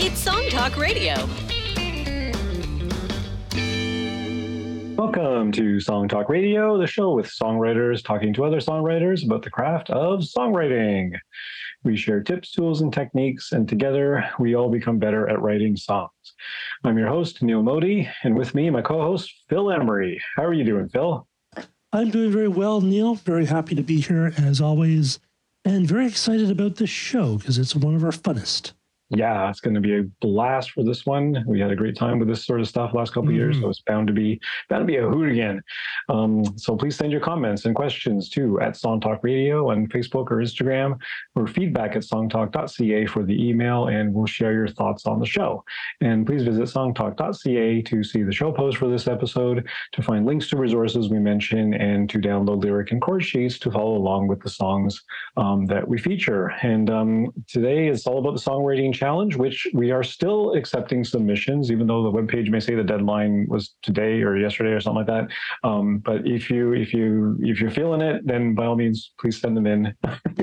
It's Song Talk Radio. Welcome to Song Talk Radio, the show with songwriters talking to other songwriters about the craft of songwriting. We share tips, tools, and techniques, and together we all become better at writing songs. I'm your host, Neil Modi, and with me, my co-host, Phil Emery. How are you doing, Phil? I'm doing very well, Neil. Very happy to be here, as always, and very excited about this show because it's one of our funnest. Yeah, it's going to be a blast for this one. We had a great time with this sort of stuff last couple of years, so it's bound to be a hoot again. So please send your comments and questions too at Song Talk Radio on Facebook or Instagram, or feedback at songtalk.ca for the email, and we'll share your thoughts on the show. And please visit songtalk.ca to see the show post for this episode, to find links to resources we mention, and to download lyric and chord sheets to follow along with the songs that we feature. And today it's all about the songwriting challenge, which we are still accepting submissions, even though the webpage may say the deadline was today or yesterday or something like that. But if you're feeling it, then by all means, please send them in,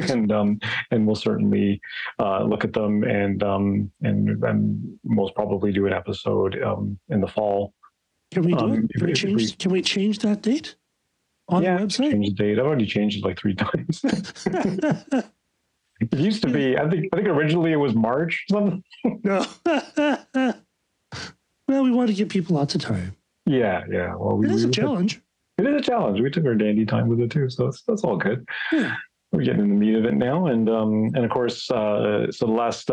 and we'll certainly look at them, and we'll probably do an episode in the fall. Can we do it? Can we change that date on the website? Change the date. I've already changed it like 3 times. It used to be, I think originally it was March or something. No. Well, we want to give people lots of time. Yeah. Well, it is a challenge. It is a challenge. We took our dandy time with it too, so that's all good. Yeah. We're getting in the meat of it now, and of course, so the last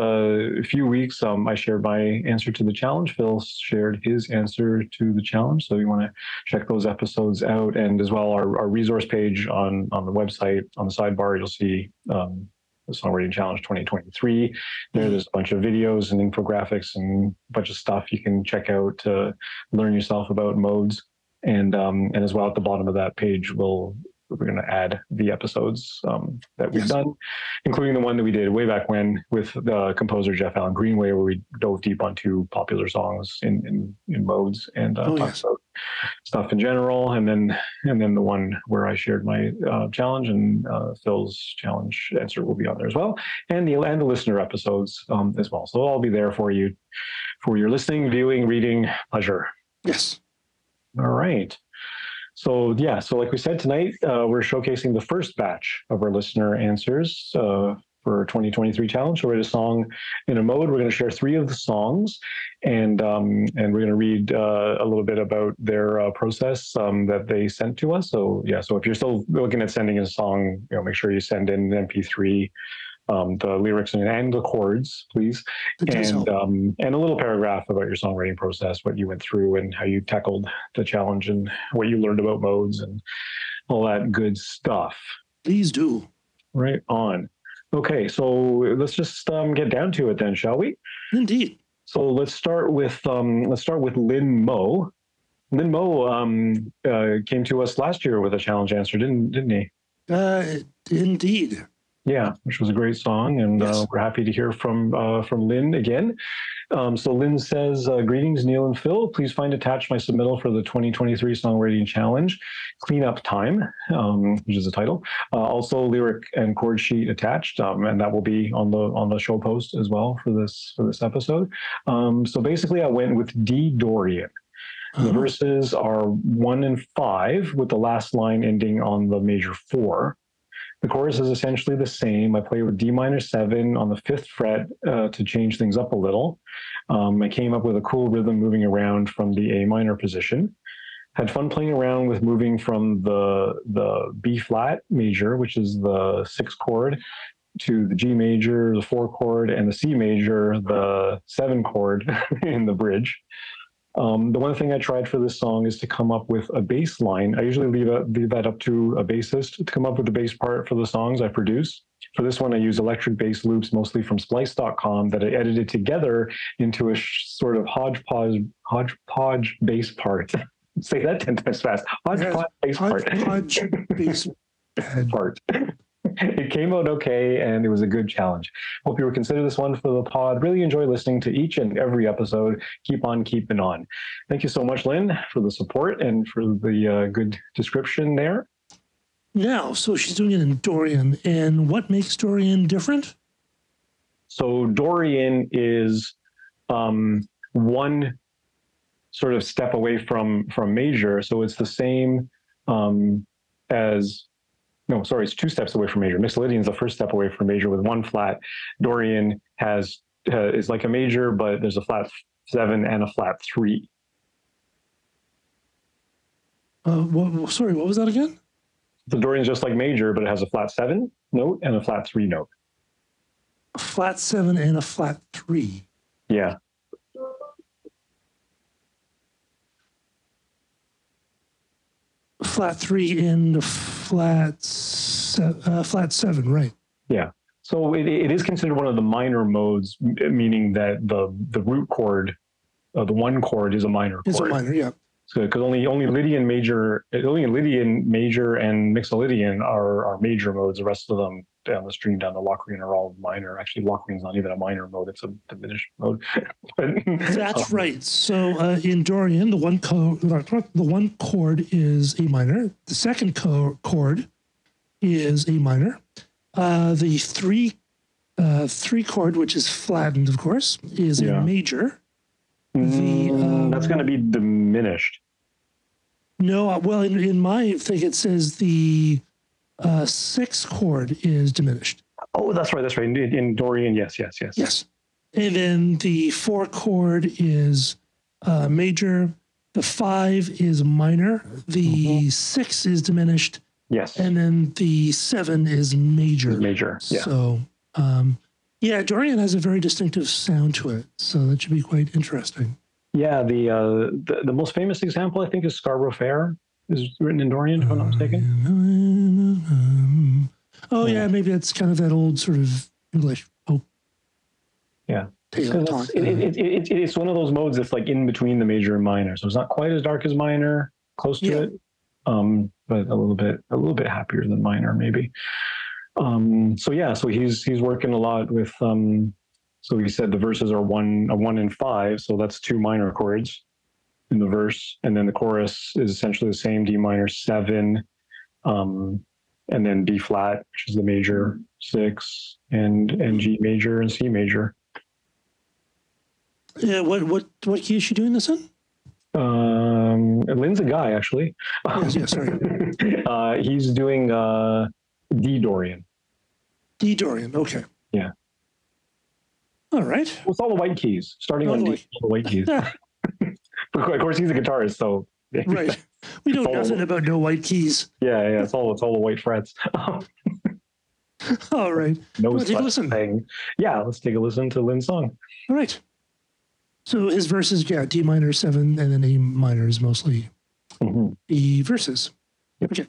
few weeks, I shared my answer to the challenge. Phil shared his answer to the challenge. So you want to check those episodes out, and as well our resource page on the website on the sidebar. You'll see. The Songwriting Challenge 2023. There's a bunch of videos and infographics and a bunch of stuff you can check out to learn yourself about modes. And as well, at the bottom of that page, we're going to add the episodes that we've done, including the one that we did way back when with the composer Jeff Allen Greenway, where we dove deep onto popular songs in modes and talked about stuff in general. And then the one where I shared my challenge, and Phil's challenge answer will be on there as well. And the listener episodes as well. So I'll be there for you, for your listening, viewing, reading pleasure. Yes. All right. So like we said, tonight, we're showcasing the first batch of our listener answers for our 2023 challenge. So write a song in a mode. We're going to share 3 of the songs, and we're going to read a little bit about their process that they sent to us. So if you're still looking at sending a song, make sure you send in an MP3. The lyrics and the chords, please, and a little paragraph about your songwriting process, what you went through and how you tackled the challenge and what you learned about modes and all that good stuff. Please do. Right on. Okay, so let's just get down to it then, shall we? Indeed. So let's start with Lynn Moe. Lynn Moe came to us last year with a challenge answer, didn't he? Indeed. Yeah, which was a great song, and we're happy to hear from Lynn again. So Lynn says, greetings, Neil and Phil. Please find attached my submittal for the 2023 Songwriting Challenge, Clean Up Time, which is the title. Also, lyric and chord sheet attached, and that will be on the show post as well for this episode. So basically, I went with D Dorian. The verses are 1 and 5, with the last line ending on the major 4. The chorus is essentially the same. I play with D minor 7 on the 5th fret to change things up a little. I came up with a cool rhythm moving around from the A minor position. Had fun playing around with moving from the B flat major, which is the 6th chord, to the G major, the 4 chord, and the C major, the 7 chord in the bridge. The one thing I tried for this song is to come up with a bass line. I usually leave that up to a bassist to come up with the bass part for the songs I produce. For this one, I use electric bass loops, mostly from splice.com, that I edited together into a sort of hodgepodge bass part. Say that 10 times fast. Hodgepodge bass part. Hodgepodge bass part. It came out okay, and it was a good challenge. Hope you will consider this one for the pod. Really enjoy listening to each and every episode. Keep on keeping on. Thank you so much, Lynn, for the support and for the good description there. Now, so she's doing it in Dorian. And what makes Dorian different? So Dorian is one sort of step away from major. So it's the same as, no, sorry, it's two steps away from major. Mixolydian's the first step away from major with one flat. Dorian is like a major, but there's a flat 7 and a flat 3. Sorry, what was that again? The Dorian's just like major, but it has a flat 7 note and a flat 3 note. A flat 7 and a flat 3. Yeah. Flat 3 and a flat 7, right? Yeah. So it is considered one of the minor modes, meaning that the root chord, the one chord, is a minor chord. It's a minor, yeah. So because only Lydian major and Mixolydian are major modes. The rest of them down the stream, down the Locrian, are all minor. Actually, Locrian's not even a minor mode; it's a diminished mode. But, that's right. So in Dorian, the one chord is A minor. The second chord is A minor. The three chord, which is flattened, of course, is a major. That's going to be diminished. No, well, in my thing, it says the 6 chord is diminished. Oh, that's right. In Dorian, yes. And then the 4 chord is major. The 5 is minor. The 6 is diminished. Yes. And then the 7 is major. Major, yeah. So, Dorian has a very distinctive sound to it, so that should be quite interesting. Yeah, the most famous example, I think, is Scarborough Fair, is written in Dorian, if I'm not mistaken. Oh, yeah, maybe that's kind of that old sort of English hope. Yeah. It's one of those modes that's like in between the major and minor, so it's not quite as dark as minor, close to it. But a little bit happier than minor, maybe. So he's working a lot with, so he said the verses are 1 and 5. So that's 2 minor chords in the verse. And then the chorus is essentially the same, D minor 7, and then B flat, which is the major 6, and G major and C major. Yeah. What key is she doing this in? Lynn's a guy, actually. Yes, sorry. He's doing D Dorian. D Dorian, okay. Yeah. All right. With all the white keys, starting on D, all the white keys. Of course, he's a guitarist, so. Right. We know nothing about no white keys. Yeah. It's all the white frets. All right. No such thing. Yeah, let's take a listen to Lynn's song. All right. So his verses, D minor 7, and then A minor is mostly the verses. Yep. Okay.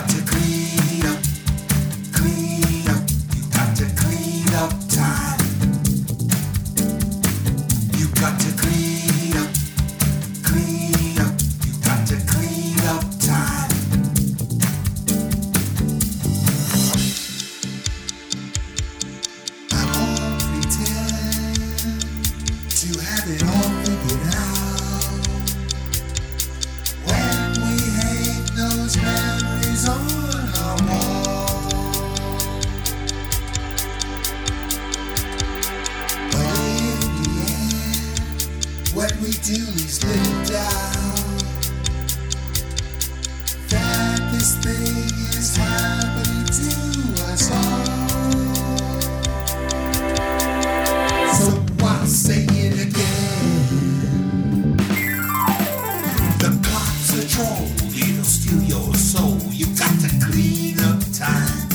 got to clean up, clean up. You got to clean up time. You got to clean up, clean up. You got to clean up time. I won't pretend to have it all figured out when we hate those memories on our wall. But in the end, what we do is live down that this thing is happening to us all. So why say it again? The clock's a troll, it'll steal your soul. You got to clean up time.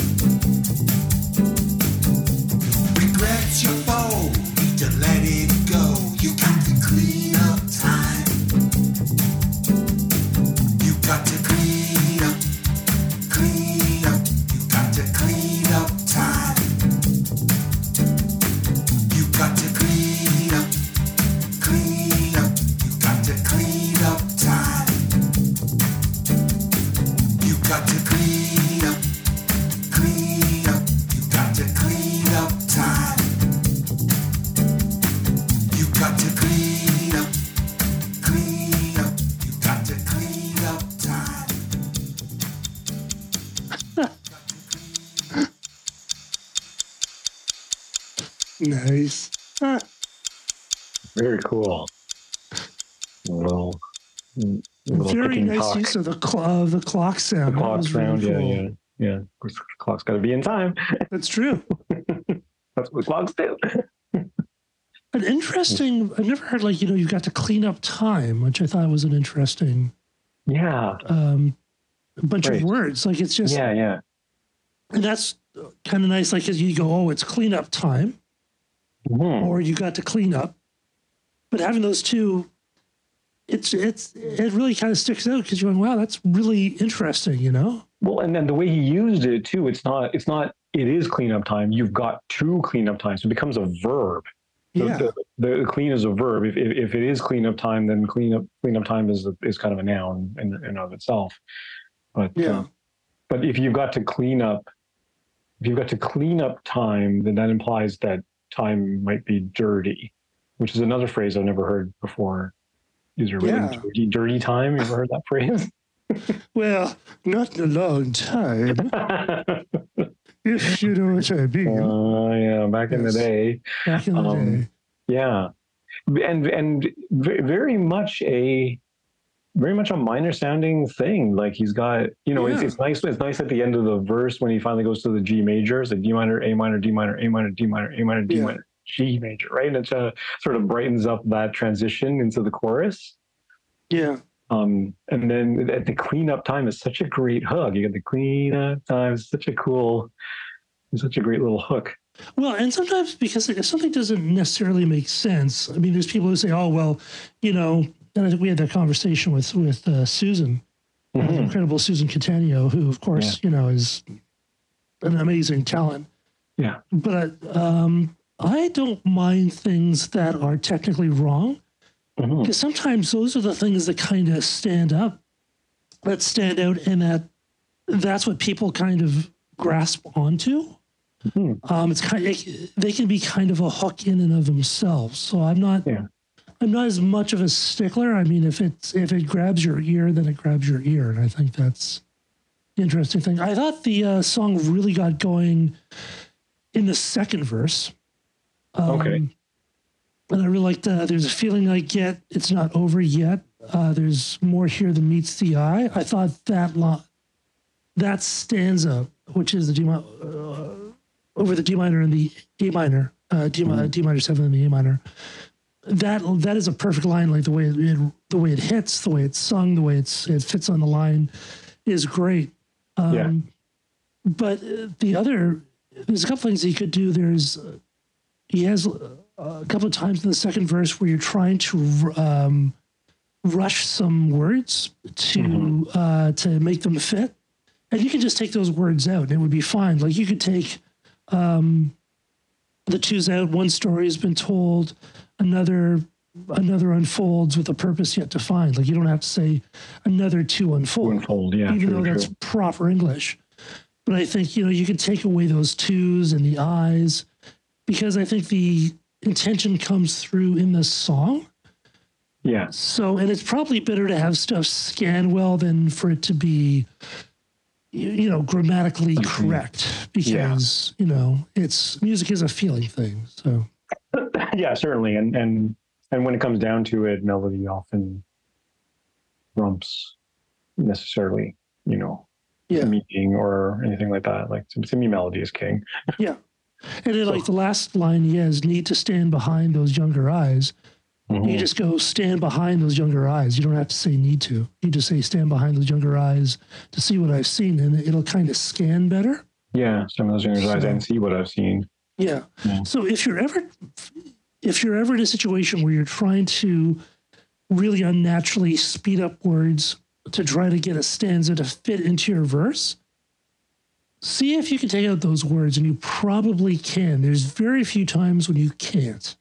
Regrets your fall, need to let it go. You got to clean up time. You got to clean up, clean up. You got to clean up time. You got to clean up, clean up. You got to clean up time. You got to clean up, clean up. You got to clean up time. You got to clean up, clean up. You got to clean up time. Nice. Ah, Very cool. Well, very nice use of the clock sound. The clock's round, yeah. Of course, the clock's got to be in time. That's true. That's what clocks do. An interesting. I've never heard you got to clean up time, which I thought was an interesting Yeah. Bunch Right. of words. Like it's just yeah. And that's kind of nice. Like as you go, oh, it's clean up time, or you got to clean up. But having those two, it really kind of sticks out because you're going, wow, that's really interesting, you know. Well, and then the way he used it too, it is clean up time. You've got to clean up time, so it becomes a verb. Yeah. The clean is a verb. If it is clean up time, then clean up time is kind of a noun in of itself. But yeah. But if you've got to clean up time, then that implies that time might be dirty, which is another phrase I've never heard before. Is there really dirty time? You ever heard that phrase? Well, not in a long time. If you know what I mean. Oh, yeah, back in the day. Back in the day. Yeah. And very much a minor sounding thing. Like he's got, it's nice. It's nice at the end of the verse when he finally goes to the G major. It's like D minor, A minor, D minor, A minor, D minor, A minor, D minor, G major, right? And it sort of brightens up that transition into the chorus. Yeah. And then at the clean up time is such a great hook. You got the clean up time. It's such a great little hook. Well, and sometimes because if something doesn't necessarily make sense, I mean, there's people who say, oh, well, and I think we had that conversation with Susan, the incredible Susan Cattaneo, who, of course, is an amazing talent. Yeah. But I don't mind things that are technically wrong, because sometimes those are the things that kind of stand out, and that's what people kind of grasp onto. Mm-hmm. It's they can be kind of a hook in and of themselves. So I'm not as much of a stickler. I mean, if it grabs your ear, then it grabs your ear, and I think that's the interesting thing. I thought the song really got going in the second verse. Okay. And I really liked there's a feeling I get, it's not over yet. There's more here than meets the eye. I thought that stanza, which is the D minor, over the D minor and the A minor, D minor 7 and the A minor. That is a perfect line. Like the way it hits, the way it's sung, the way it fits on the line, is great. But there's a couple things he could do. He has a couple of times in the second verse where you're trying to rush some words to make them fit, And you can just take those words out and it would be fine. Like you could take the twos out, one story has been told, another unfolds with a purpose yet defined. Like you don't have to say another two unfold, yeah, even though that's proper English. But I think, you know, you can take away those twos and the I's, because I think the intention comes through in the song. Yeah. So, and it's probably better to have stuff scanned well than for it to be, you know, grammatically correct, because, you know, it's music is a feeling thing. So. Yeah, certainly. And when it comes down to it, melody often trumps necessarily, you know, meaning or anything like that. Like to me, melody is king. Yeah. And then like the last line, is need to stand behind those younger eyes. Mm-hmm. You just go stand behind those younger eyes. You don't have to say need to. You just say stand behind those younger eyes to see what I've seen, and it'll kind of scan better. Yeah, some of those younger eyes and see what I've seen. Yeah. So if you're ever in a situation where you're trying to really unnaturally speed up words to try to get a stanza to fit into your verse, see if you can take out those words, and you probably can. There's very few times when you can't.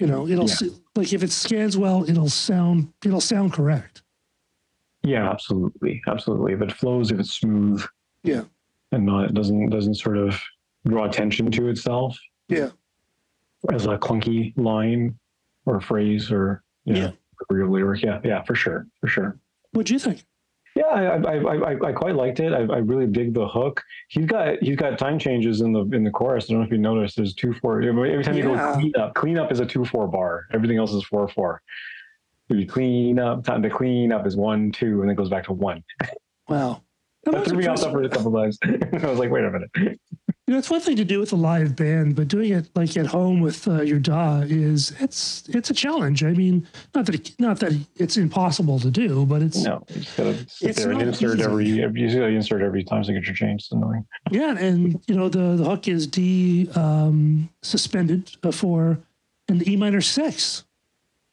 You know, it'll like if it scans well, it'll sound correct. Yeah, absolutely. If it flows, if it's smooth, and not it doesn't sort of draw attention to itself. Yeah, as a clunky line or phrase or real lyric. Yeah, for sure. What'd you think? Yeah, I quite liked it. I really dig the hook. He's got time changes in the chorus. I don't know if you noticed. There's 2/4. Every time you go clean up is a 2/4 bar. Everything else is 4/4. You clean up. Time to clean up is 1, 2, and it goes back to 1. Wow, that threw me off for a couple of times. I was like, wait a minute. You know, it's one thing to do with a live band, but doing it like at home with your DAW it's a challenge. I mean, not that it's impossible to do, but you just gotta insert every time signature change. It's annoying. Yeah, and you know the hook is D suspended for an E minor 6,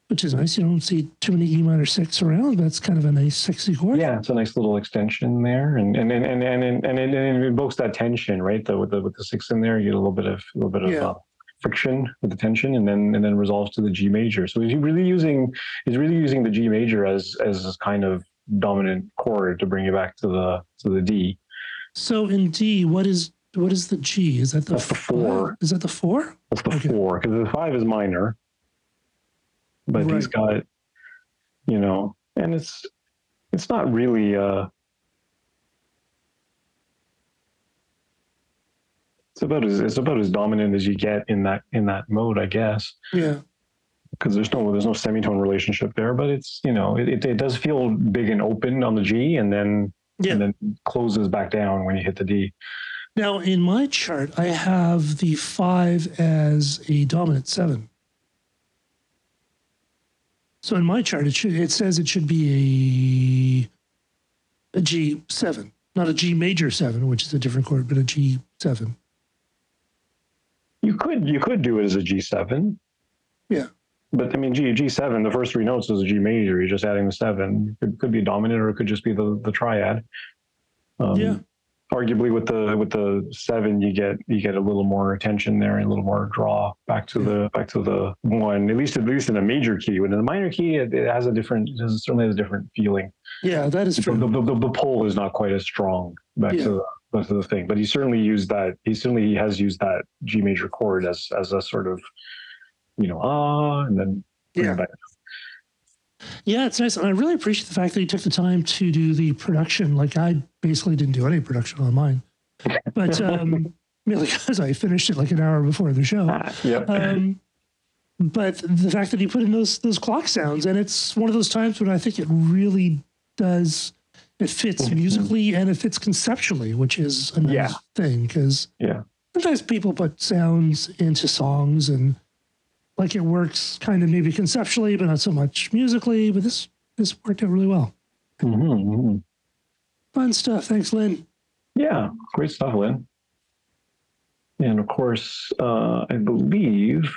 which is nice. You don't see too many E minor 6 around. That's kind of a nice, sexy chord. Yeah, it's a nice little extension there, and it invokes that tension, right? With the 6 in there, you get a little bit of friction with the tension, and then resolves to the G major. So he's really using the G major as this kind of dominant chord to bring you back to the D. So in D, what is the G? Is that the 4? Is that the 4? That's the 4, because the 5 is minor. But he's got, you know, and it's not really it's about as dominant as you get in that mode, I guess. Yeah. Because there's no semitone relationship there, but it's, you know, it does feel big and open on the G, and then closes back down when you hit the D. Now in my chart, I have the 5 as a dominant 7. So in my chart, it says it should be a G7, not a G major 7, which is a different chord, but a G7. You could do it as a G7. Yeah. But I mean, G7, the first 3 notes is a G major. You're just adding the 7. It could be dominant, or it could just be the triad. Arguably, with the 7, you get a little more attention there and a little more draw back to the 1. At least in a major key. When in a minor key, it certainly has a different feeling. Yeah, that is true. The pull is not quite as strong back to the thing. But he has used that G major chord as a sort of, you know, and then bring it back. Yeah, it's nice. And I really appreciate the fact that you took the time to do the production. Like, I basically didn't do any production on mine. But mainly because I finished it like an hour before the show. But the fact that you put in those clock sounds, and it's one of those times when I think it really does, it fits musically and it fits conceptually, which is another thing. Because sometimes people put sounds into songs and like it works kind of maybe conceptually, but not so much musically. But this worked out really well. Mm-hmm. Fun stuff. Thanks, Lynn. Yeah, great stuff, Lynn. And of course, I believe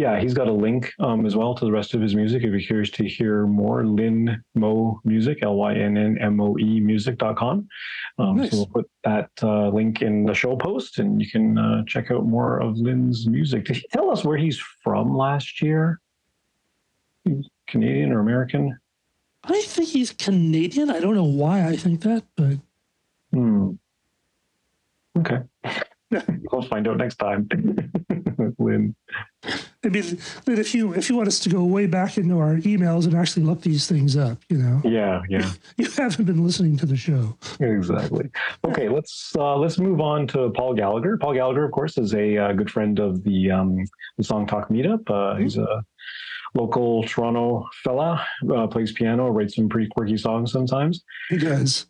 Yeah, he's got a link as well to the rest of his music. If you're curious to hear more, Lynn Moe Music, lynnmoemusic.com. Nice. So we'll put that link in the show post, and you can check out more of Lynn's music. Did he tell us where he's from last year? Canadian or American? I think he's Canadian. I don't know why I think that, but... Okay. We'll find out next time. Lynn. I mean, if you want us to go way back into our emails and actually look these things up, you know. Yeah. You haven't been listening to the show. Exactly. Okay, let's move on to Paul Gallagher. Paul Gallagher, of course, is a good friend of the Song Talk meetup. He's a local Toronto fella, plays piano, writes some pretty quirky songs sometimes. He does.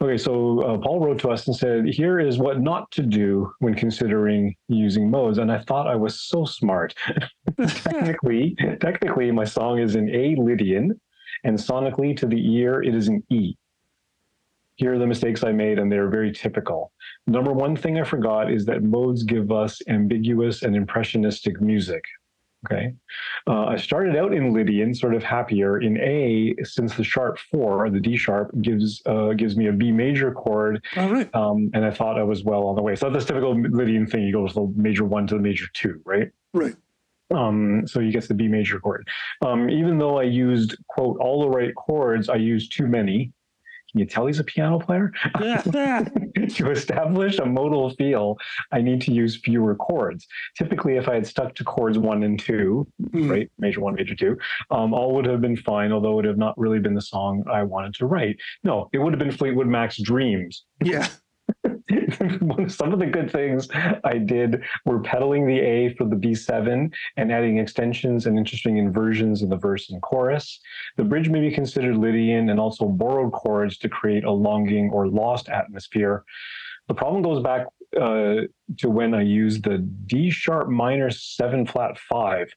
Okay, so Paul wrote to us and said, here is what not to do when considering using modes. And I thought I was so smart. Technically, my song is an A Lydian, and sonically to the ear, it is an E. Here are the mistakes I made, and they are very typical. Number one thing I forgot is that modes give us ambiguous and impressionistic music. Okay. I started out in Lydian, sort of happier in A, since the sharp 4, or the D sharp, gives me a B major chord. All right. And I thought I was well on the way. So that's typical Lydian thing. You go from the major 1 to the major 2, right? Right. So you get the B major chord. Even though I used, quote, all the right chords, I used too many. Can you tell he's a piano player? To establish a modal feel, I need to use fewer chords. Typically, if I had stuck to chords 1 and 2, right, major 1, major 2, all would have been fine, although it would have not really been the song I wanted to write. No, it would have been Fleetwood Mac's Dreams. Yeah. Some of the good things I did were pedaling the A for the B7 and adding extensions and interesting inversions in the verse and chorus. The bridge may be considered Lydian and also borrowed chords to create a longing or lost atmosphere. The problem goes back to when I used the D sharp minor 7 flat 5. D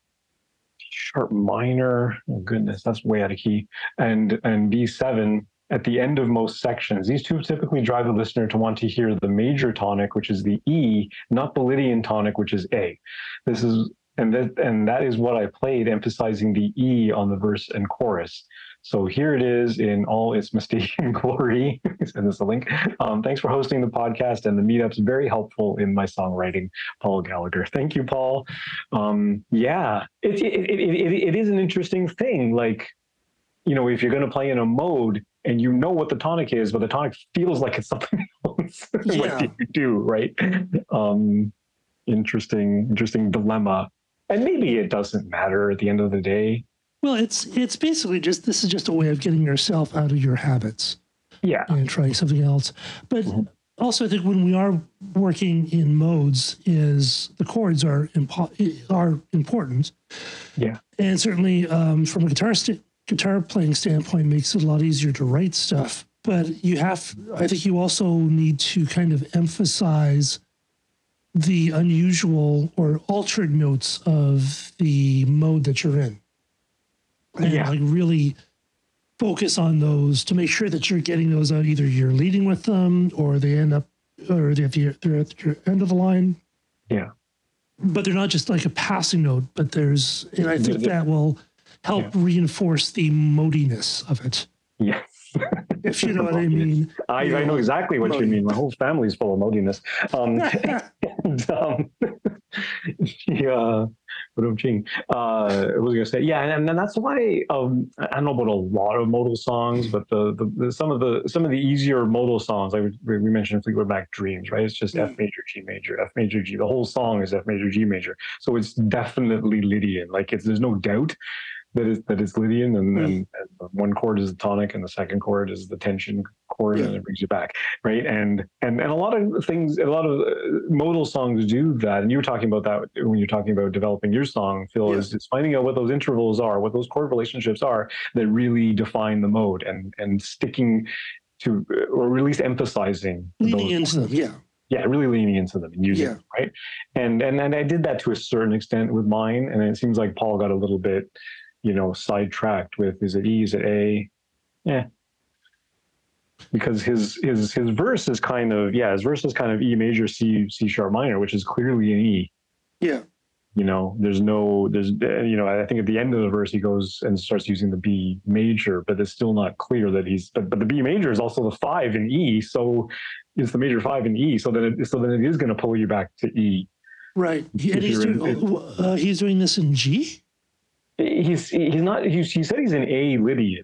sharp minor, oh goodness, that's way out of key. And B7. At the end of most sections. These two typically drive the listener to want to hear the major tonic, which is the E, not the Lydian tonic, which is A. That is what I played, emphasizing the E on the verse and chorus. So here it is in all its mistaken glory. Send us a link. Thanks for hosting the podcast and the meetups. Very helpful in my songwriting, Paul Gallagher. Thank you, Paul. It is an interesting thing. Like, you know, if you're going to play in a mode, and you know what the tonic is, but the tonic feels like it's something else. What do you do, right? Interesting dilemma. And maybe it doesn't matter at the end of the day. Well, it's basically this is just a way of getting yourself out of your habits. Yeah. And trying something else. But also I think when we are working in modes is the chords are important. Yeah. And certainly from a guitar playing standpoint makes it a lot easier to write stuff, but I think you also need to kind of emphasize the unusual or altered notes of the mode that you're in. And like really focus on those to make sure that you're getting those out. Either you're leading with them or they're at your end of the line. Yeah. But they're not just like a passing note, but that will help reinforce the modiness of it. Yes. If you know what I mean. I know exactly what you mean. My whole family's full of modiness. I was going to say, and that's why I don't know about a lot of modal songs, but some of the easier modal songs, like we mentioned Fleetwood Mac Dreams, right? It's just F major, G major, F major, G. The whole song is F major, G major. So it's definitely Lydian. Like there's no doubt that it's Lydian, and one chord is the tonic, and the second chord is the tension chord, and it brings you back, right? And a lot of things, a lot of modal songs do that. And you were talking about that when you're talking about developing your song, Phil, is finding out what those intervals are, what those chord relationships are that really define the mode, and sticking to, or at least emphasizing leaning into them, yeah. Yeah, really leaning into them and using them, right? And I did that to a certain extent with mine, and it seems like Paul got a little bit, sidetracked with, is it E, is it A? Yeah. because his verse is kind of, his verse is kind of E major, C sharp minor, which is clearly an E. Yeah. You know, I think at the end of the verse, he goes and starts using the B major, but it's still not clear that but the B major is also the 5 in E. So it's the major 5 in E. So then it is going to pull you back to E. Right. And he's doing this in G? He's not, he said he's in A Lydian.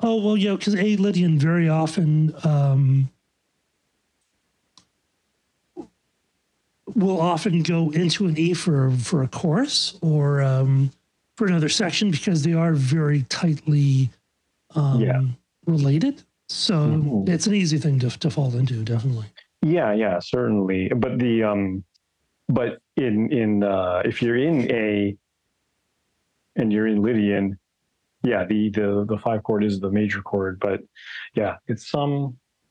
Oh, well, yeah, because A Lydian very often, will often go into an E for a chorus or for another section, because they are very tightly related. So it's an easy thing to fall into, definitely. Yeah, certainly. But if you're in A and you're in Lydian, the 5 chord is the major chord. But it's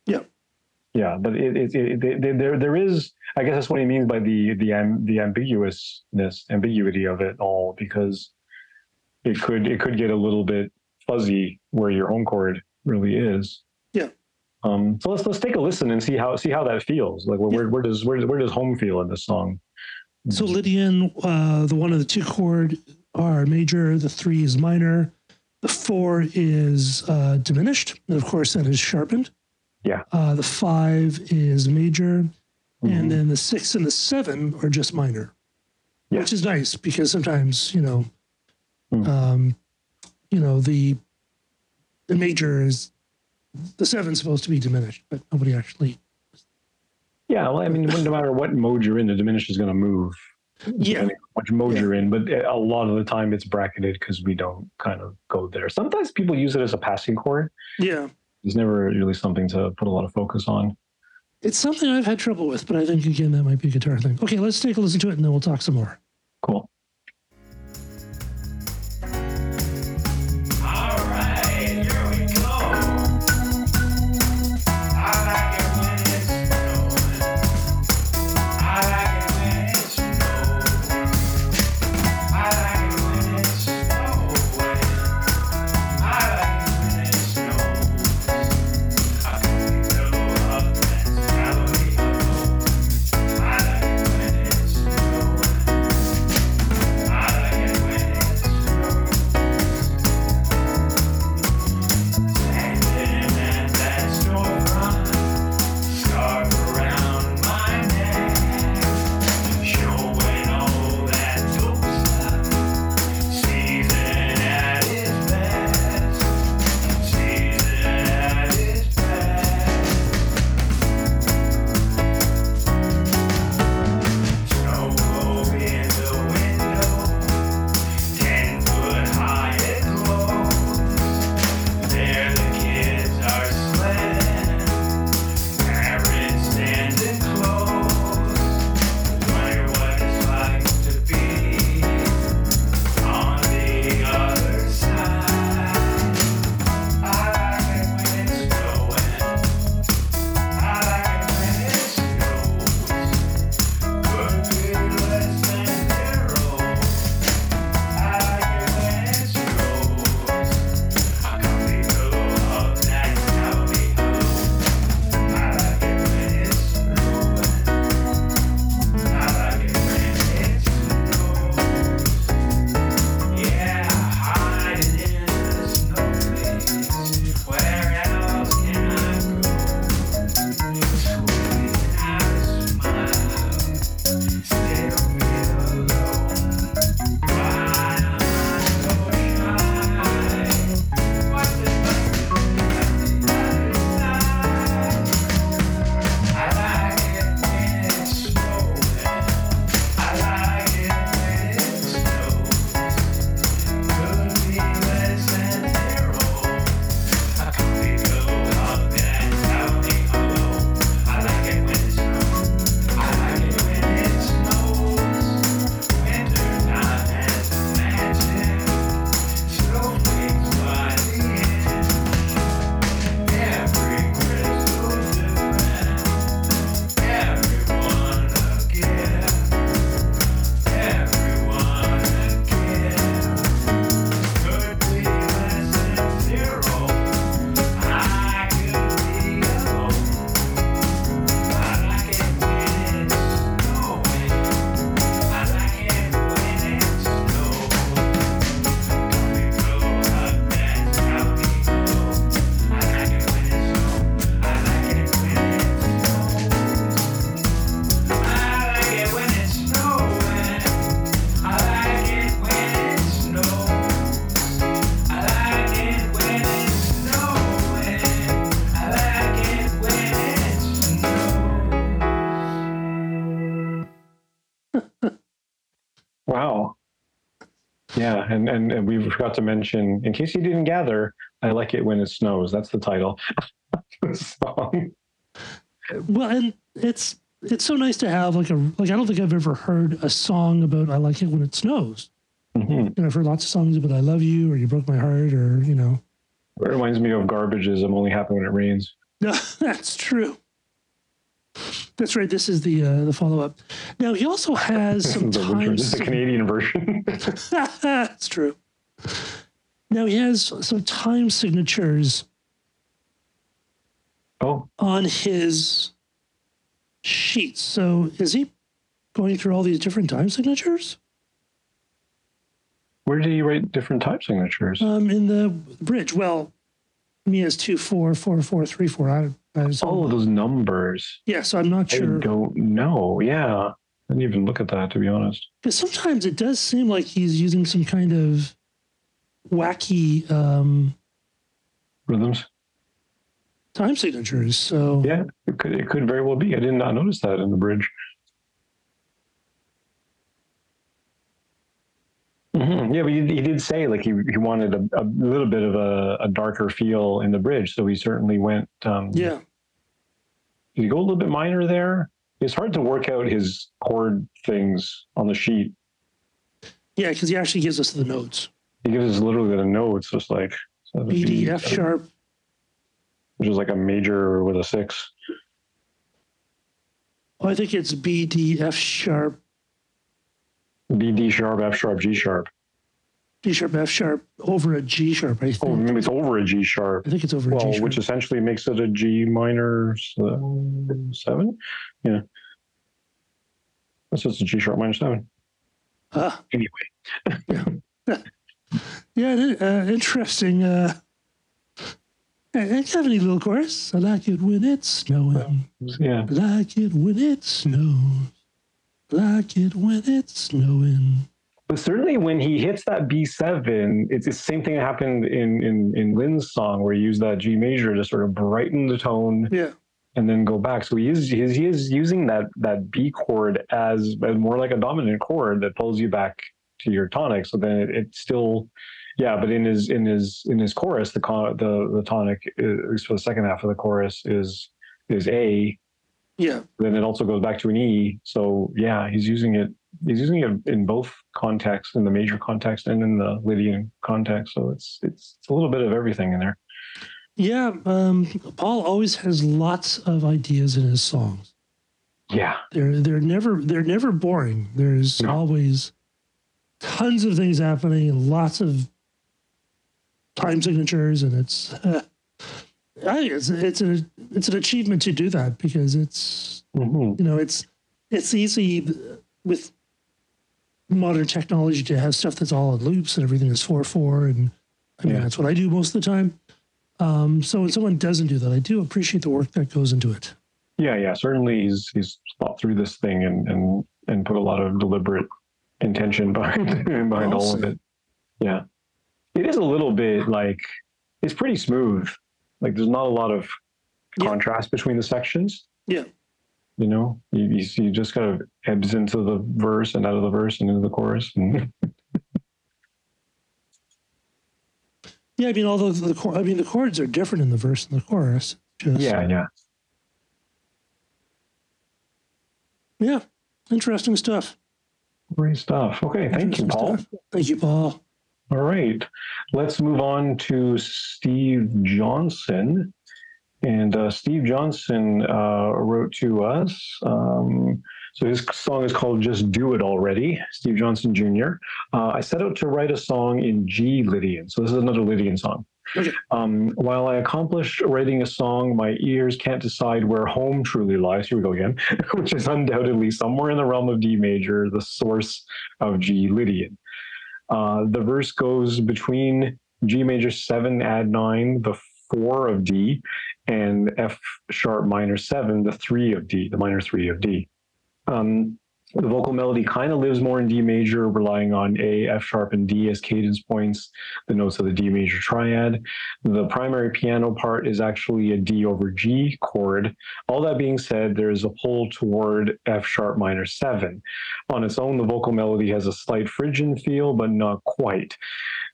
but there is. I guess that's what he means by the ambiguity of it all, because it could get a little bit fuzzy where your home chord really is. Yeah. So let's take a listen and see how that feels. Like where does home feel in this song? So Lydian, the 1 and the 2 chord are major. The 3 is minor. The 4 is diminished, and of course that is sharpened. Yeah. The 5 is major. And then the 6 and the 7 are just minor, which is nice, because sometimes, the major is, the 7's supposed to be diminished, but nobody actually. Yeah. Well, I mean, no matter what mode you're in, the diminished is going to move. Yeah. Which mode you're in, but a lot of the time it's bracketed because we don't kind of go there. Sometimes people use it as a passing chord. Yeah. It's never really something to put a lot of focus on. It's something I've had trouble with, but I think, again, that might be a guitar thing. Okay, let's take a listen to it, and then we'll talk some more. Cool. Yeah, and we forgot to mention, in case you didn't gather, I Like It When It Snows. That's the title of the song. Well, and it's so nice to have like I don't think I've ever heard a song about I Like It When It Snows. Mm-hmm. And I've heard lots of songs about I Love You or You Broke My Heart or, you know. It reminds me of Garbage's I'm Only Happy When It Rains. That's true. That's right. This is the follow-up. Now, he also has some time... This is the Canadian version. That's true. Now, he has some time signatures on his sheets. So is he going through all these different time signatures? Where do you write different time signatures? In the bridge. Well, Mia's 2 4 4 4 3 4. I those numbers. Yeah, so I'm not sure. I don't know. Yeah, I didn't even look at that, to be honest. Because sometimes it does seem like he's using some kind of wacky rhythms, time signatures. So yeah, it could very well be. I did not notice that in the bridge. Mm-hmm. Yeah, but he did say like he wanted a little bit of a darker feel in the bridge, so he certainly went. Yeah, he go a little bit minor there. It's hard to work out his chord things on the sheet. Yeah, because he actually gives us the notes. He gives us literally the notes, just like B D F sharp, which is like a major with a 6. Oh, I think it's B D F sharp. B, D sharp, F sharp, G sharp. D sharp, F sharp, over a G sharp, I think. Oh, maybe it's over a G sharp. I think it's over a G sharp. Which essentially makes it a G minor 7. Yeah. That's just a G sharp minor 7. Anyway. Interesting. I have any little chorus. I like it when it's snowing. Yeah. I like it when it snows. Like it when it's snowing. But certainly when he hits that B7, it's the same thing that happened in Lynn's song where he used that G major to sort of brighten the tone, and then go back. So he is using that B chord as more like a dominant chord that pulls you back to your tonic. So then it still, but in his chorus, the tonic for the second half of the chorus is A. Yeah. Then it also goes back to an E. So yeah, he's using it in both contexts, in the major context and in the Lydian context. So it's a little bit of everything in there. Yeah, Paul always has lots of ideas in his songs. Yeah. They're never boring. There's always tons of things happening and lots of time signatures, and it's an achievement to do that, because it's it's easy with modern technology to have stuff that's all in loops and everything is 4/4, and I mean that's what I do most of the time. So when someone doesn't do that, I do appreciate the work that goes into it. Yeah, certainly he's thought through this thing and put a lot of deliberate intention behind all of it. Yeah, it is a little bit like it's pretty smooth. Like there's not a lot of contrast between the sections. Yeah. You know, you just kind of ebbs into the verse and out of the verse and into the chorus. And yeah, I mean, although the chords are different in the verse and the chorus. Just, yeah, interesting stuff. Great stuff. Okay, thank you, Paul. Thank you, Paul. All right, let's move on to Steve Johnson. And Steve Johnson wrote to us. So his song is called Just Do It Already, Steve Johnson Jr. I set out to write a song in G Lydian. So this is another Lydian song. Okay. While I accomplished writing a song, my ears can't decide where home truly lies. Here we go again, which is undoubtedly somewhere in the realm of D major, the source of G Lydian. The verse goes between G major 7 add 9, the 4 of D, and F sharp minor 7, the 3 of D, the minor 3 of D. The vocal melody kind of lives more in D major, relying on A, F sharp, and D as cadence points, the notes of the D major triad. The primary piano part is actually a D over G chord. All that being said, there is a pull toward F sharp minor 7. On its own, the vocal melody has a slight Phrygian feel, but not quite.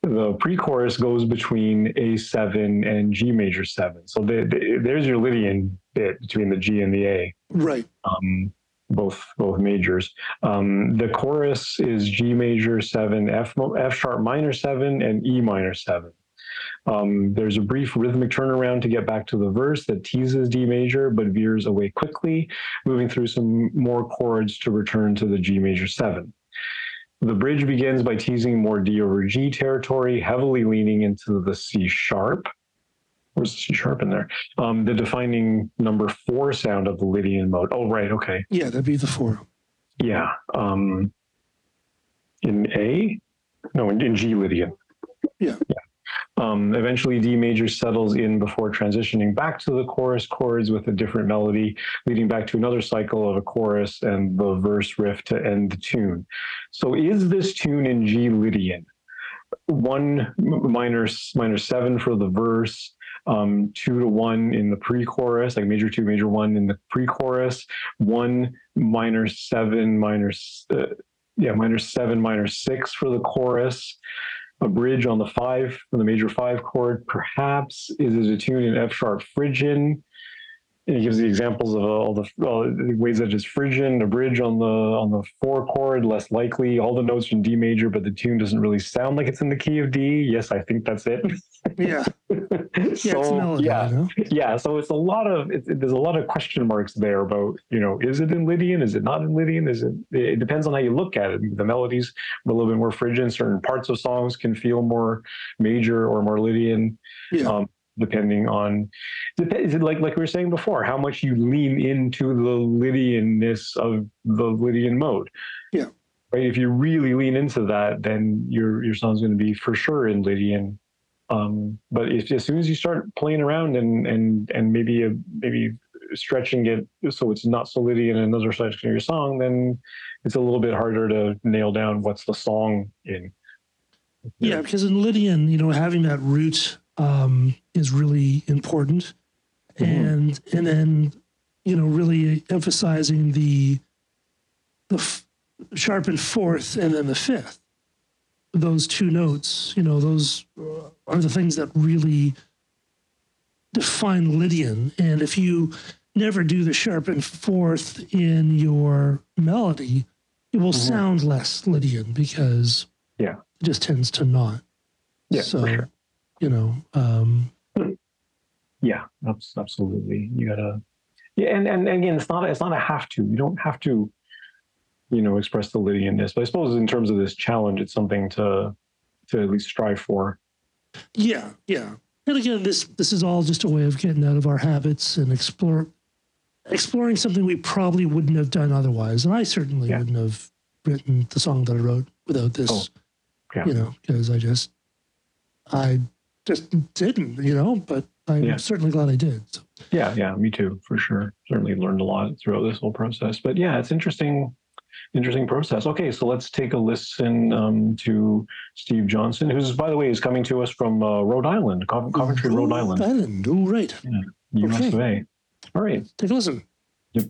The pre-chorus goes between A7 and G major 7. So there's your Lydian bit between the G and the A. Right. Both majors. The chorus is G major 7, F sharp minor 7, and E minor 7. There's a brief rhythmic turnaround to get back to the verse that teases D major but veers away quickly, moving through some more chords to return to the G major 7. The bridge begins by teasing more D over G territory, heavily leaning into the C sharp. Where's the C sharp in there? The defining number 4 sound of the Lydian mode. Oh, right. Okay. Yeah, that'd be the 4. Yeah. In A? No, in G Lydian. Yeah. Eventually D major settles in before transitioning back to the chorus chords with a different melody, leading back to another cycle of a chorus and the verse riff to end the tune. So is this tune in G Lydian? 1 minor 7 for the verse, 2 to 1 in the pre-chorus, like major 2, major 1 in the pre-chorus, 1 minor 7, minor 6 for the chorus, a bridge on the 5 for the major 5 chord. Perhaps is it a tune in F sharp Phrygian? And it gives the examples of all the ways that it's Phrygian, a bridge on the 4 chord, less likely, all the notes in D major, but the tune doesn't really sound like it's in the key of D. Yes, I think that's it. Yeah. So it's there's a lot of question marks there about, is it in Lydian? Is it not in Lydian? It depends on how you look at it. The melodies are a little bit more Phrygian. Certain parts of songs can feel more major or more Lydian. Yeah. Depending on, is it like we were saying before, how much you lean into the Lydianness of the Lydian mode. Yeah. Right. If you really lean into that, then your song's going to be for sure in Lydian. But as soon as you start playing around and maybe stretching it so it's not so Lydian in another section of your song, then it's a little bit harder to nail down what's the song in. Yeah, because in Lydian, having that root is really important, and then really emphasizing the sharpened 4th and then the 5th. Those 2 notes, those are the things that really define Lydian. And if you never do the sharpened 4th in your melody, it will sound less Lydian because it just tends to not. Yeah, so, for sure. Yeah, absolutely. You gotta. Yeah, and again, it's not a have to. You don't have to, express the Lydianness. But I suppose in terms of this challenge, it's something to at least strive for. Yeah. And again, this is all just a way of getting out of our habits and exploring something we probably wouldn't have done otherwise. And I certainly wouldn't have written the song that I wrote without this. Oh, yeah. Because I just didn't, but I'm certainly glad I did. So. Yeah, me too, for sure. Certainly learned a lot throughout this whole process. But yeah, it's interesting process. Okay, so let's take a listen to Steve Johnson, who's, by the way, is coming to us from Rhode Island, Coventry, Rhode Island. All right. Yeah, US of A. All right. Take a listen. Yep.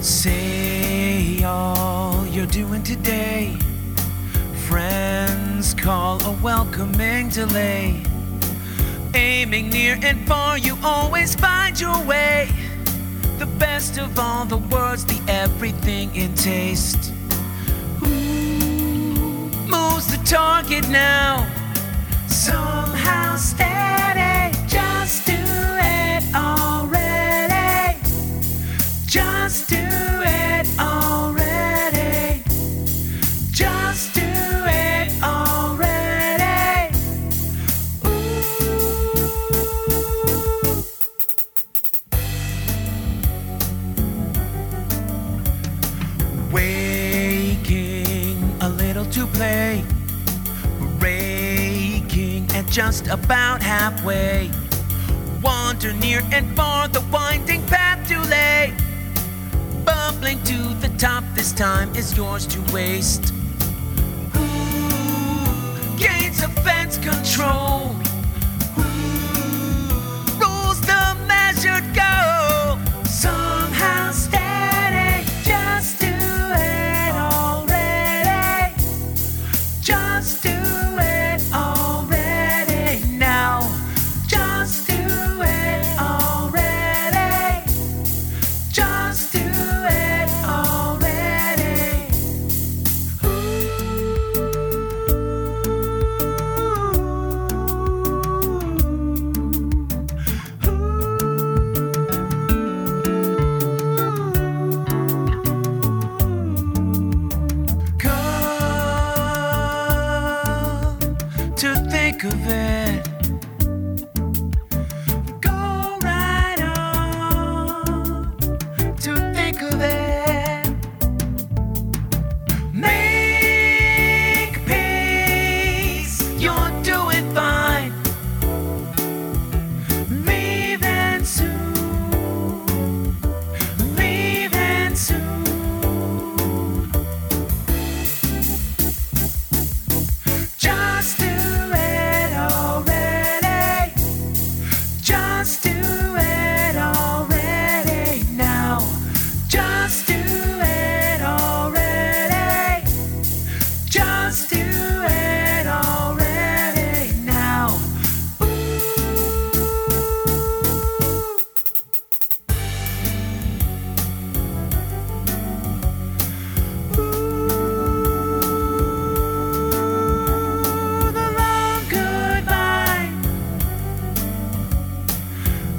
Say all you're doing today. Friends call a welcoming delay. Aiming near and far, you always find your way. The best of all the words, the everything in taste. Ooh, moves the target now. Somehow steady, just do it already. Just do it already. Just do it already. Ooh. Waking a little to play, breaking just about halfway. Wander near and far, the winding path to lay. Bubbling to the top, this time is yours to waste. Ooh, gains of fence control. Ooh, rules the measured goal. Somehow steady, just do it already. Just do it already now. Just do it already. Just do it already. Ooh. Ooh. Come to think of it. Go right on to think of it. Make peace, you're doing fine. Leaving soon, leaving soon. Just do it already. Just do it already now. Just do it already. Just do it already now. Ooh. Ooh, the long goodbye.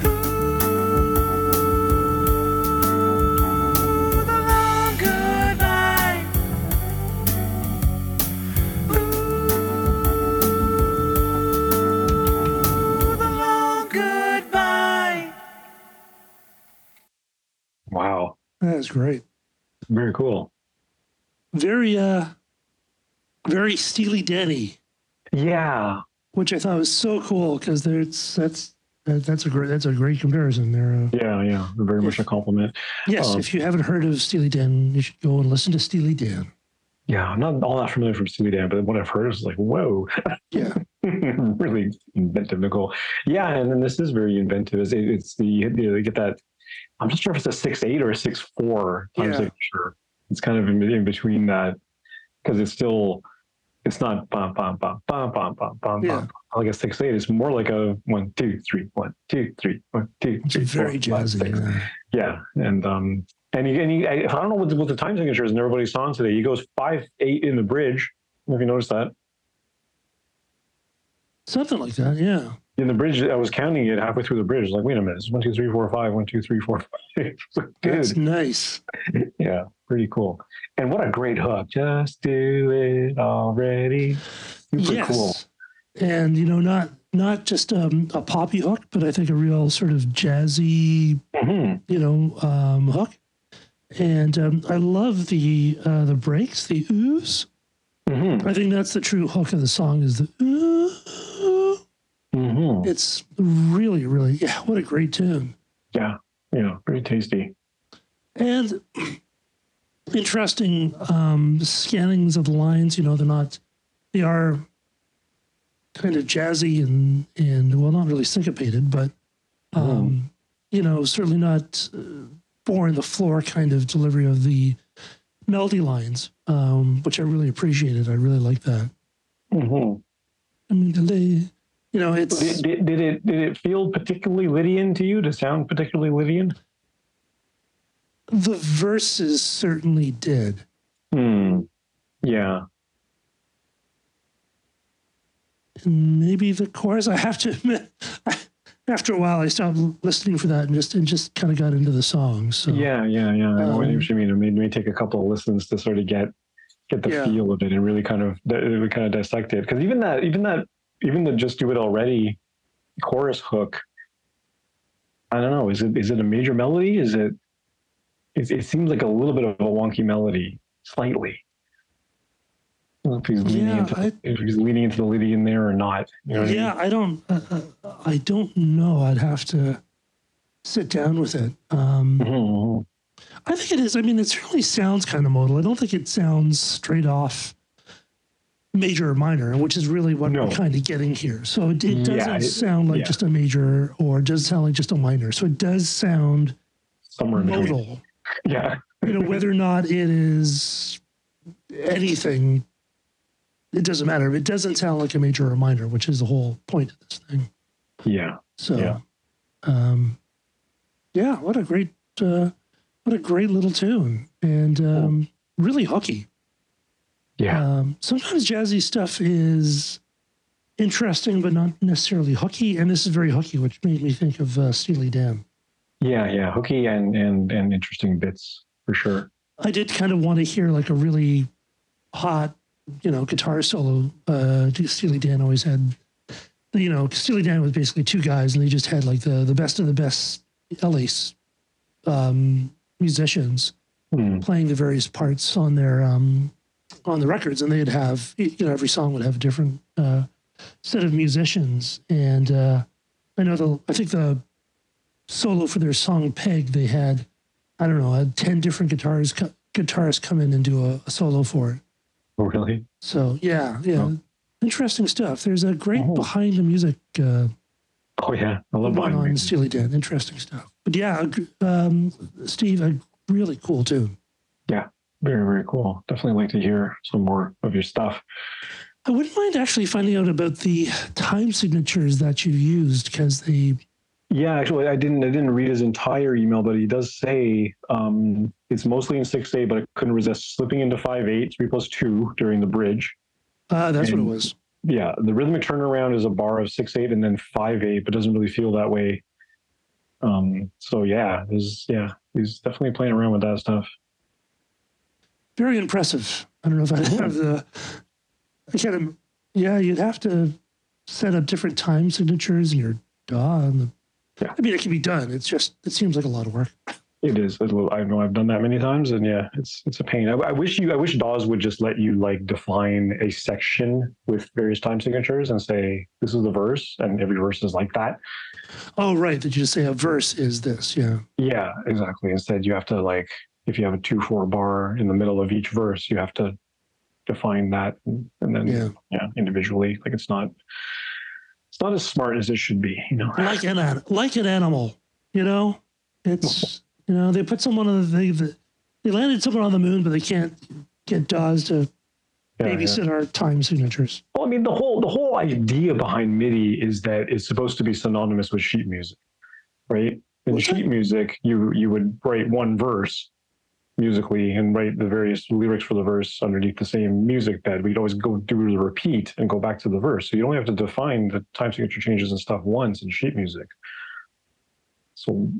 Ooh, the long goodbye. Ooh, the long goodbye. Wow. That is great. Very cool. Very Steely Dan-y, Yeah. which I thought was so cool because that's a great comparison there. Yeah. Very much a compliment. Yes, if you haven't heard of Steely Dan, you should go and listen to Steely Dan. Yeah, I'm not all that familiar from Steely Dan, but what I've heard is like, whoa, Yeah, really inventive, Nicole. Yeah, and then this is very inventive. It's the they get that. I'm not sure if it's a 6'8" or a 6'4" time Yeah. signature. It's kind of in between that because it's not bum bum bum bum bum bum bum Yeah. bum like a 6'8". It's more like a 1 2 3 1 2 3 1 2 3. It's very jazzy. 6. Yeah, and I don't know what the time signature is in everybody's song today. He goes 5'8" in the bridge. Have you noticed that? Something like that, yeah. In the bridge, I was counting it halfway through the bridge. I was like, wait a minute, it's 1 2 3 4 5. 1 2 3 4 5. That's Good. nice. Yeah, pretty cool. And what a great hook. Just do it already. Super Yes. cool. And not just a poppy hook, but I think a real sort of jazzy, Mhm. Hook. And I love the breaks, the oohs. Mhm. I think that's the true hook of the song is the ooh. Mhm. It's really, really, yeah, what a great tune. Yeah, very tasty. And interesting scannings of the lines. They are kind of jazzy and well, not really syncopated, but, certainly not boring the floor kind of delivery of the melody lines, which I really appreciated. I really like that. Mhm. I mean, it's, Did it feel particularly Lydian to you? To sound particularly Lydian? the verses certainly did. Hmm. Yeah. And maybe the chorus, I have to admit, after a while I stopped listening for that and just kind of got into the song. So Yeah. I know what you mean. It made me take a couple of listens to sort of get the Yeah. feel of it and really kind of dissect it. Because even the just do it already chorus hook, I don't know, is it a major melody? It seems like a little bit of a wonky melody, slightly. if he's leading, if he's leading into the Lydian there or not. You know what I mean? I don't know. I'd have to sit down with it. I think it is. I mean, it really sounds kind of modal. I don't think it sounds straight off major or minor, which is really what we're kind of getting here. So it doesn't sound like just a major, or does sound like just a minor. So it does sound somewhere modal. Yeah. You know, whether or not it is anything, it doesn't matter. It doesn't sound like a major or minor, which is the whole point of this thing. Yeah. So, what a great little tune, and really hooky. Yeah. Sometimes jazzy stuff is interesting, but not necessarily hooky. And this is very hooky, which made me think of Steely Dan. Yeah, hooky and interesting bits for sure. I did kind of want to hear like a really hot, guitar solo. Steely Dan always had, Steely Dan was basically two guys, and they just had like the best of the best LA musicians playing the various parts on their on the records, and they'd have every song would have a different set of musicians. And I think the solo for their song Peg, they had 10 different guitarists come in and do a solo for it. Oh, really? So interesting stuff. There's a great behind the music. I love behind on Steely Dan. Interesting stuff. But Steve, a really cool tune. Yeah. Very, very cool. Definitely like to hear some more of your stuff. I wouldn't mind actually finding out about the time signatures that you used, because they... Yeah, actually, I didn't read his entire email, but he does say it's mostly in 6/8, but I couldn't resist slipping into 5/8, 3+2 during the bridge. That's what it was. Yeah, the rhythmic turnaround is a bar of 6/8 and then 5/8, but doesn't really feel that way. He's definitely playing around with that stuff. Very impressive. I don't know if I have the... you'd have to set up different time signatures in your DAW. I mean, it can be done. It's just, it seems like a lot of work. It is. I know I've done that many times, and it's a pain. I wish DAWs would just let you like define a section with various time signatures and say, this is the verse, and every verse is like that. Oh, right. Did you just say a verse is this? Yeah. Yeah, exactly. Instead, you have to like... If you have a 2/4 bar in the middle of each verse, you have to define that, and then individually. Like it's not as smart as it should be, Like an animal, It's they put someone on they landed someone on the moon, but they can't get DAWs to babysit our time signatures. Well, I mean, the whole idea behind MIDI is that it's supposed to be synonymous with sheet music, right? In sheet music, you would write one verse musically and write the various lyrics for the verse underneath the same music bed. We'd always go do the repeat and go back to the verse. So you only have to define the time signature changes and stuff once in sheet music. So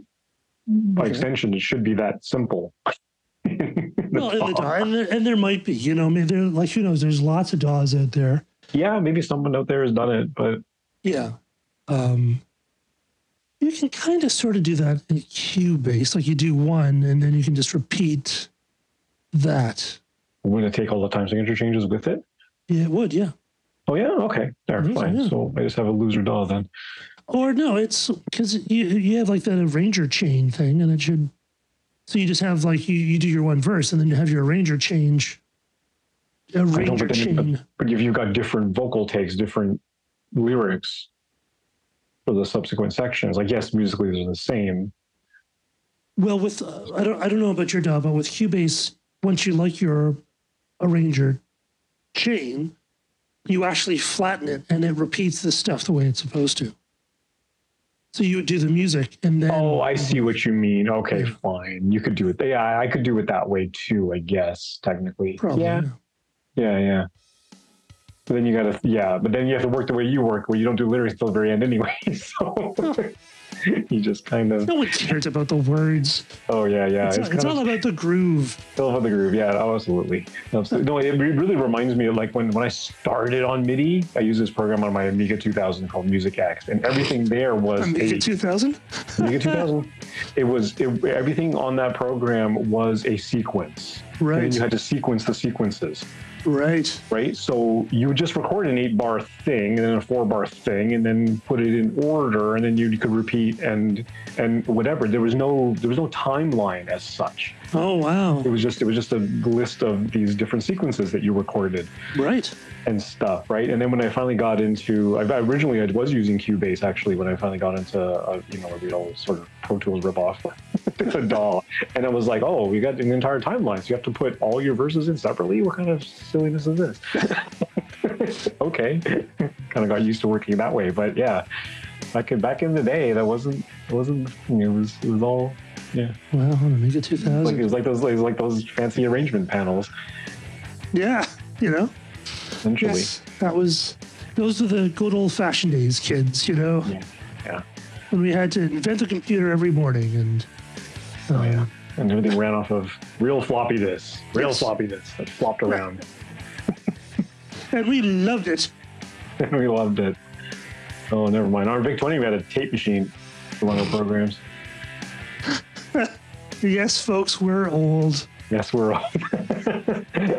by extension, it should be that simple. And there might be, who knows, there's lots of DAWs out there. Yeah, maybe someone out there has done it, but... Yeah. You can kind of sort of do that in Cubase, like you do one, and then you can just repeat that. Would it take all the time signature changes with it? Yeah, it would, yeah. Oh, yeah? Okay. There, fine. Yeah. So I just have a loser DAW then. Or no, it's because you have like that arranger chain thing, and it should... So you just have like, you do your one verse, and then you have your arranger change. Arranger chain. But if you've got different vocal takes, different lyrics... for the subsequent sections, like yes, musically they're the same. Well, with I don't know about your DAW, but with Cubase, once you like your arranger chain, you actually flatten it, and it repeats the stuff the way it's supposed to. So you would do the music, and then I see what you mean. Okay, fine, you could do it. Yeah, I could do it that way too, I guess technically. Probably, yeah. But then you have to work the way you work, where you don't do lyrics till the very end anyway. So You just kind of... No one cares about the words. Oh, yeah, yeah. It's all about the groove. It's all about the groove, yeah, absolutely. No, it really reminds me of, like, when I started on MIDI, I used this program on my Amiga 2000 called MusicX, and everything there was... Amiga 2000? Amiga 2000. Everything on that program was a sequence. Right. And you had to sequence the sequences. Right. Right? So you just record an 8-bar thing and then a 4-bar thing and then put it in order and then you could repeat and whatever. There was no timeline as such. Oh wow. It was just a list of these different sequences that you recorded. Right. And stuff, right? And then when I finally got into originally I was using Cubase actually when I finally got into a real sort of Pro Tools ripoff. It's a doll. And I was like, oh, we got an entire timeline, so you have to put all your verses in separately? What kind of silliness is this? Okay. Kind of got used to working that way, but yeah. Back in the day, it was all, yeah. Well, Amiga 2000. It was like those fancy arrangement panels. Yeah, you know. Essentially. Yes, those were the good old-fashioned days, kids, you know. Yeah. Yeah. When we had to invent a computer every morning and... Oh, yeah. And everything ran off of real floppy disk. That flopped around. And we loved it. Oh, never mind. On our VIC 20, we had a tape machine for one of our programs. Yes, folks, we're old. Yes, we're old.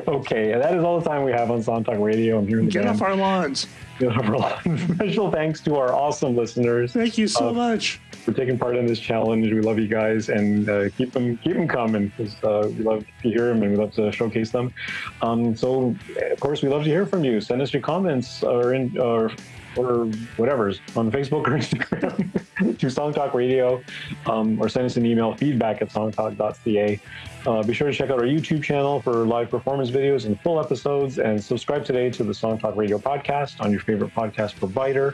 Okay, and that is all the time we have on Song Talk Radio. I'm here in the Get band. Off our lawns. Get off our lawns. Special thanks to our awesome listeners. Thank you so much for taking part in this challenge. We love you guys, and keep them coming, because we love to hear them and we love to showcase them. So, of course, we love to hear from you. Send us your comments or whatever's on Facebook or Instagram to Song Talk Radio, or send us an email, feedback@songtalk.ca. Be sure to check out our YouTube channel for live performance videos and full episodes, and subscribe today to the Song Talk Radio podcast on your favorite podcast provider.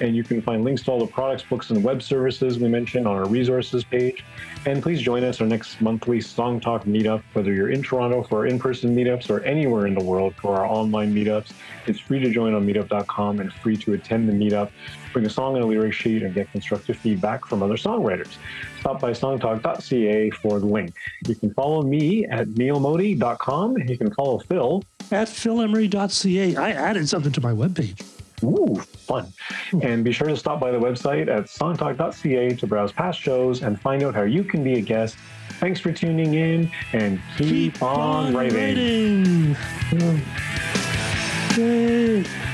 And you can find links to all the products, books, and web services we mentioned on our resources page. And please join us our next monthly Song Talk meetup, whether you're in Toronto for our in-person meetups or anywhere in the world for our online meetups. It's free to join on meetup.com and free to attend the meetup. Bring a song and a lyric sheet and get constructive feedback from other songwriters. Stop by songtalk.ca for the link. You can follow me at neilmody.com. You can follow Phil at philemery.ca. I added something to my webpage. Ooh, fun. And be sure to stop by the website at songtalk.ca to browse past shows and find out how you can be a guest. Thanks for tuning in, and keep on writing. Yay.